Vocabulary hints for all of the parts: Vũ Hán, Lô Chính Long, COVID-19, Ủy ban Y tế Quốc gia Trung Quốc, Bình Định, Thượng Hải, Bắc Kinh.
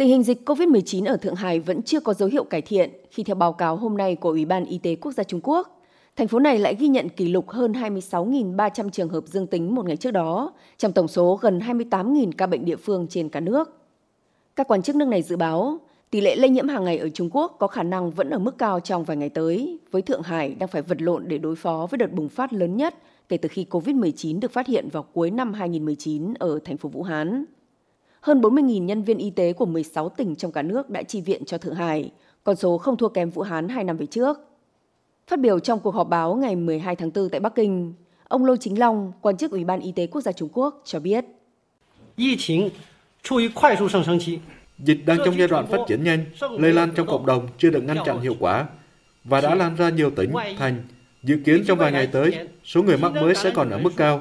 Tình hình dịch COVID-19 ở Thượng Hải vẫn chưa có dấu hiệu cải thiện khi theo báo cáo hôm nay của Ủy ban Y tế Quốc gia Trung Quốc, thành phố này lại ghi nhận kỷ lục hơn 26.300 trường hợp dương tính một ngày trước đó, trong tổng số gần 28.000 ca bệnh địa phương trên cả nước. Các quan chức nước này dự báo, tỷ lệ lây nhiễm hàng ngày ở Trung Quốc có khả năng vẫn ở mức cao trong vài ngày tới, với Thượng Hải đang phải vật lộn để đối phó với đợt bùng phát lớn nhất kể từ khi COVID-19 được phát hiện vào cuối năm 2019 ở thành phố Vũ Hán. Hơn 40.000 nhân viên y tế của 16 tỉnh trong cả nước đã chi viện cho Thượng Hải, con số không thua kém Vũ Hán 2 năm về trước. Phát biểu trong cuộc họp báo ngày 12 tháng 4 tại Bắc Kinh, ông Lô Chính Long, quan chức Ủy ban Y tế Quốc gia Trung Quốc, cho biết. Dịch đang trong giai đoạn phát triển nhanh, lây lan trong cộng đồng chưa được ngăn chặn hiệu quả và đã lan ra nhiều tỉnh, thành. Dự kiến trong vài ngày tới, số người mắc mới sẽ còn ở mức cao.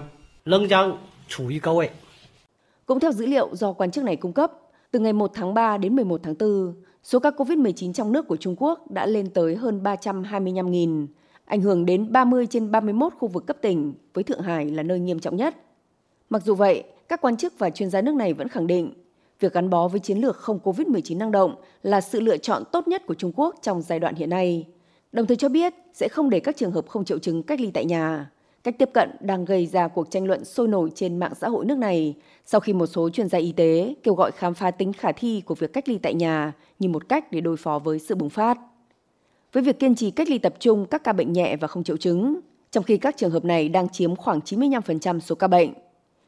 Cũng theo dữ liệu do quan chức này cung cấp, từ ngày 1 tháng 3 đến 11 tháng 4, số ca COVID-19 trong nước của Trung Quốc đã lên tới hơn 325.000, ảnh hưởng đến 30 trên 31 khu vực cấp tỉnh, với Thượng Hải là nơi nghiêm trọng nhất. Mặc dù vậy, các quan chức và chuyên gia nước này vẫn khẳng định, việc gắn bó với chiến lược không COVID-19 năng động là sự lựa chọn tốt nhất của Trung Quốc trong giai đoạn hiện nay, đồng thời cho biết sẽ không để các trường hợp không triệu chứng cách ly tại nhà. Cách tiếp cận đang gây ra cuộc tranh luận sôi nổi trên mạng xã hội nước này sau khi một số chuyên gia y tế kêu gọi khám phá tính khả thi của việc cách ly tại nhà như một cách để đối phó với sự bùng phát. Với việc kiên trì cách ly tập trung các ca bệnh nhẹ và không triệu chứng, trong khi các trường hợp này đang chiếm khoảng 95% số ca bệnh.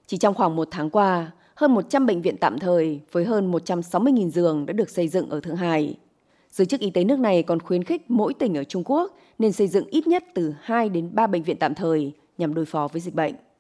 Chỉ trong khoảng một tháng qua, hơn 100 bệnh viện tạm thời với hơn 160.000 giường đã được xây dựng ở Thượng Hải. Giới chức y tế nước này còn khuyến khích mỗi tỉnh ở Trung Quốc nên xây dựng ít nhất từ 2 đến 3 bệnh viện tạm thời nhằm đối phó với dịch bệnh.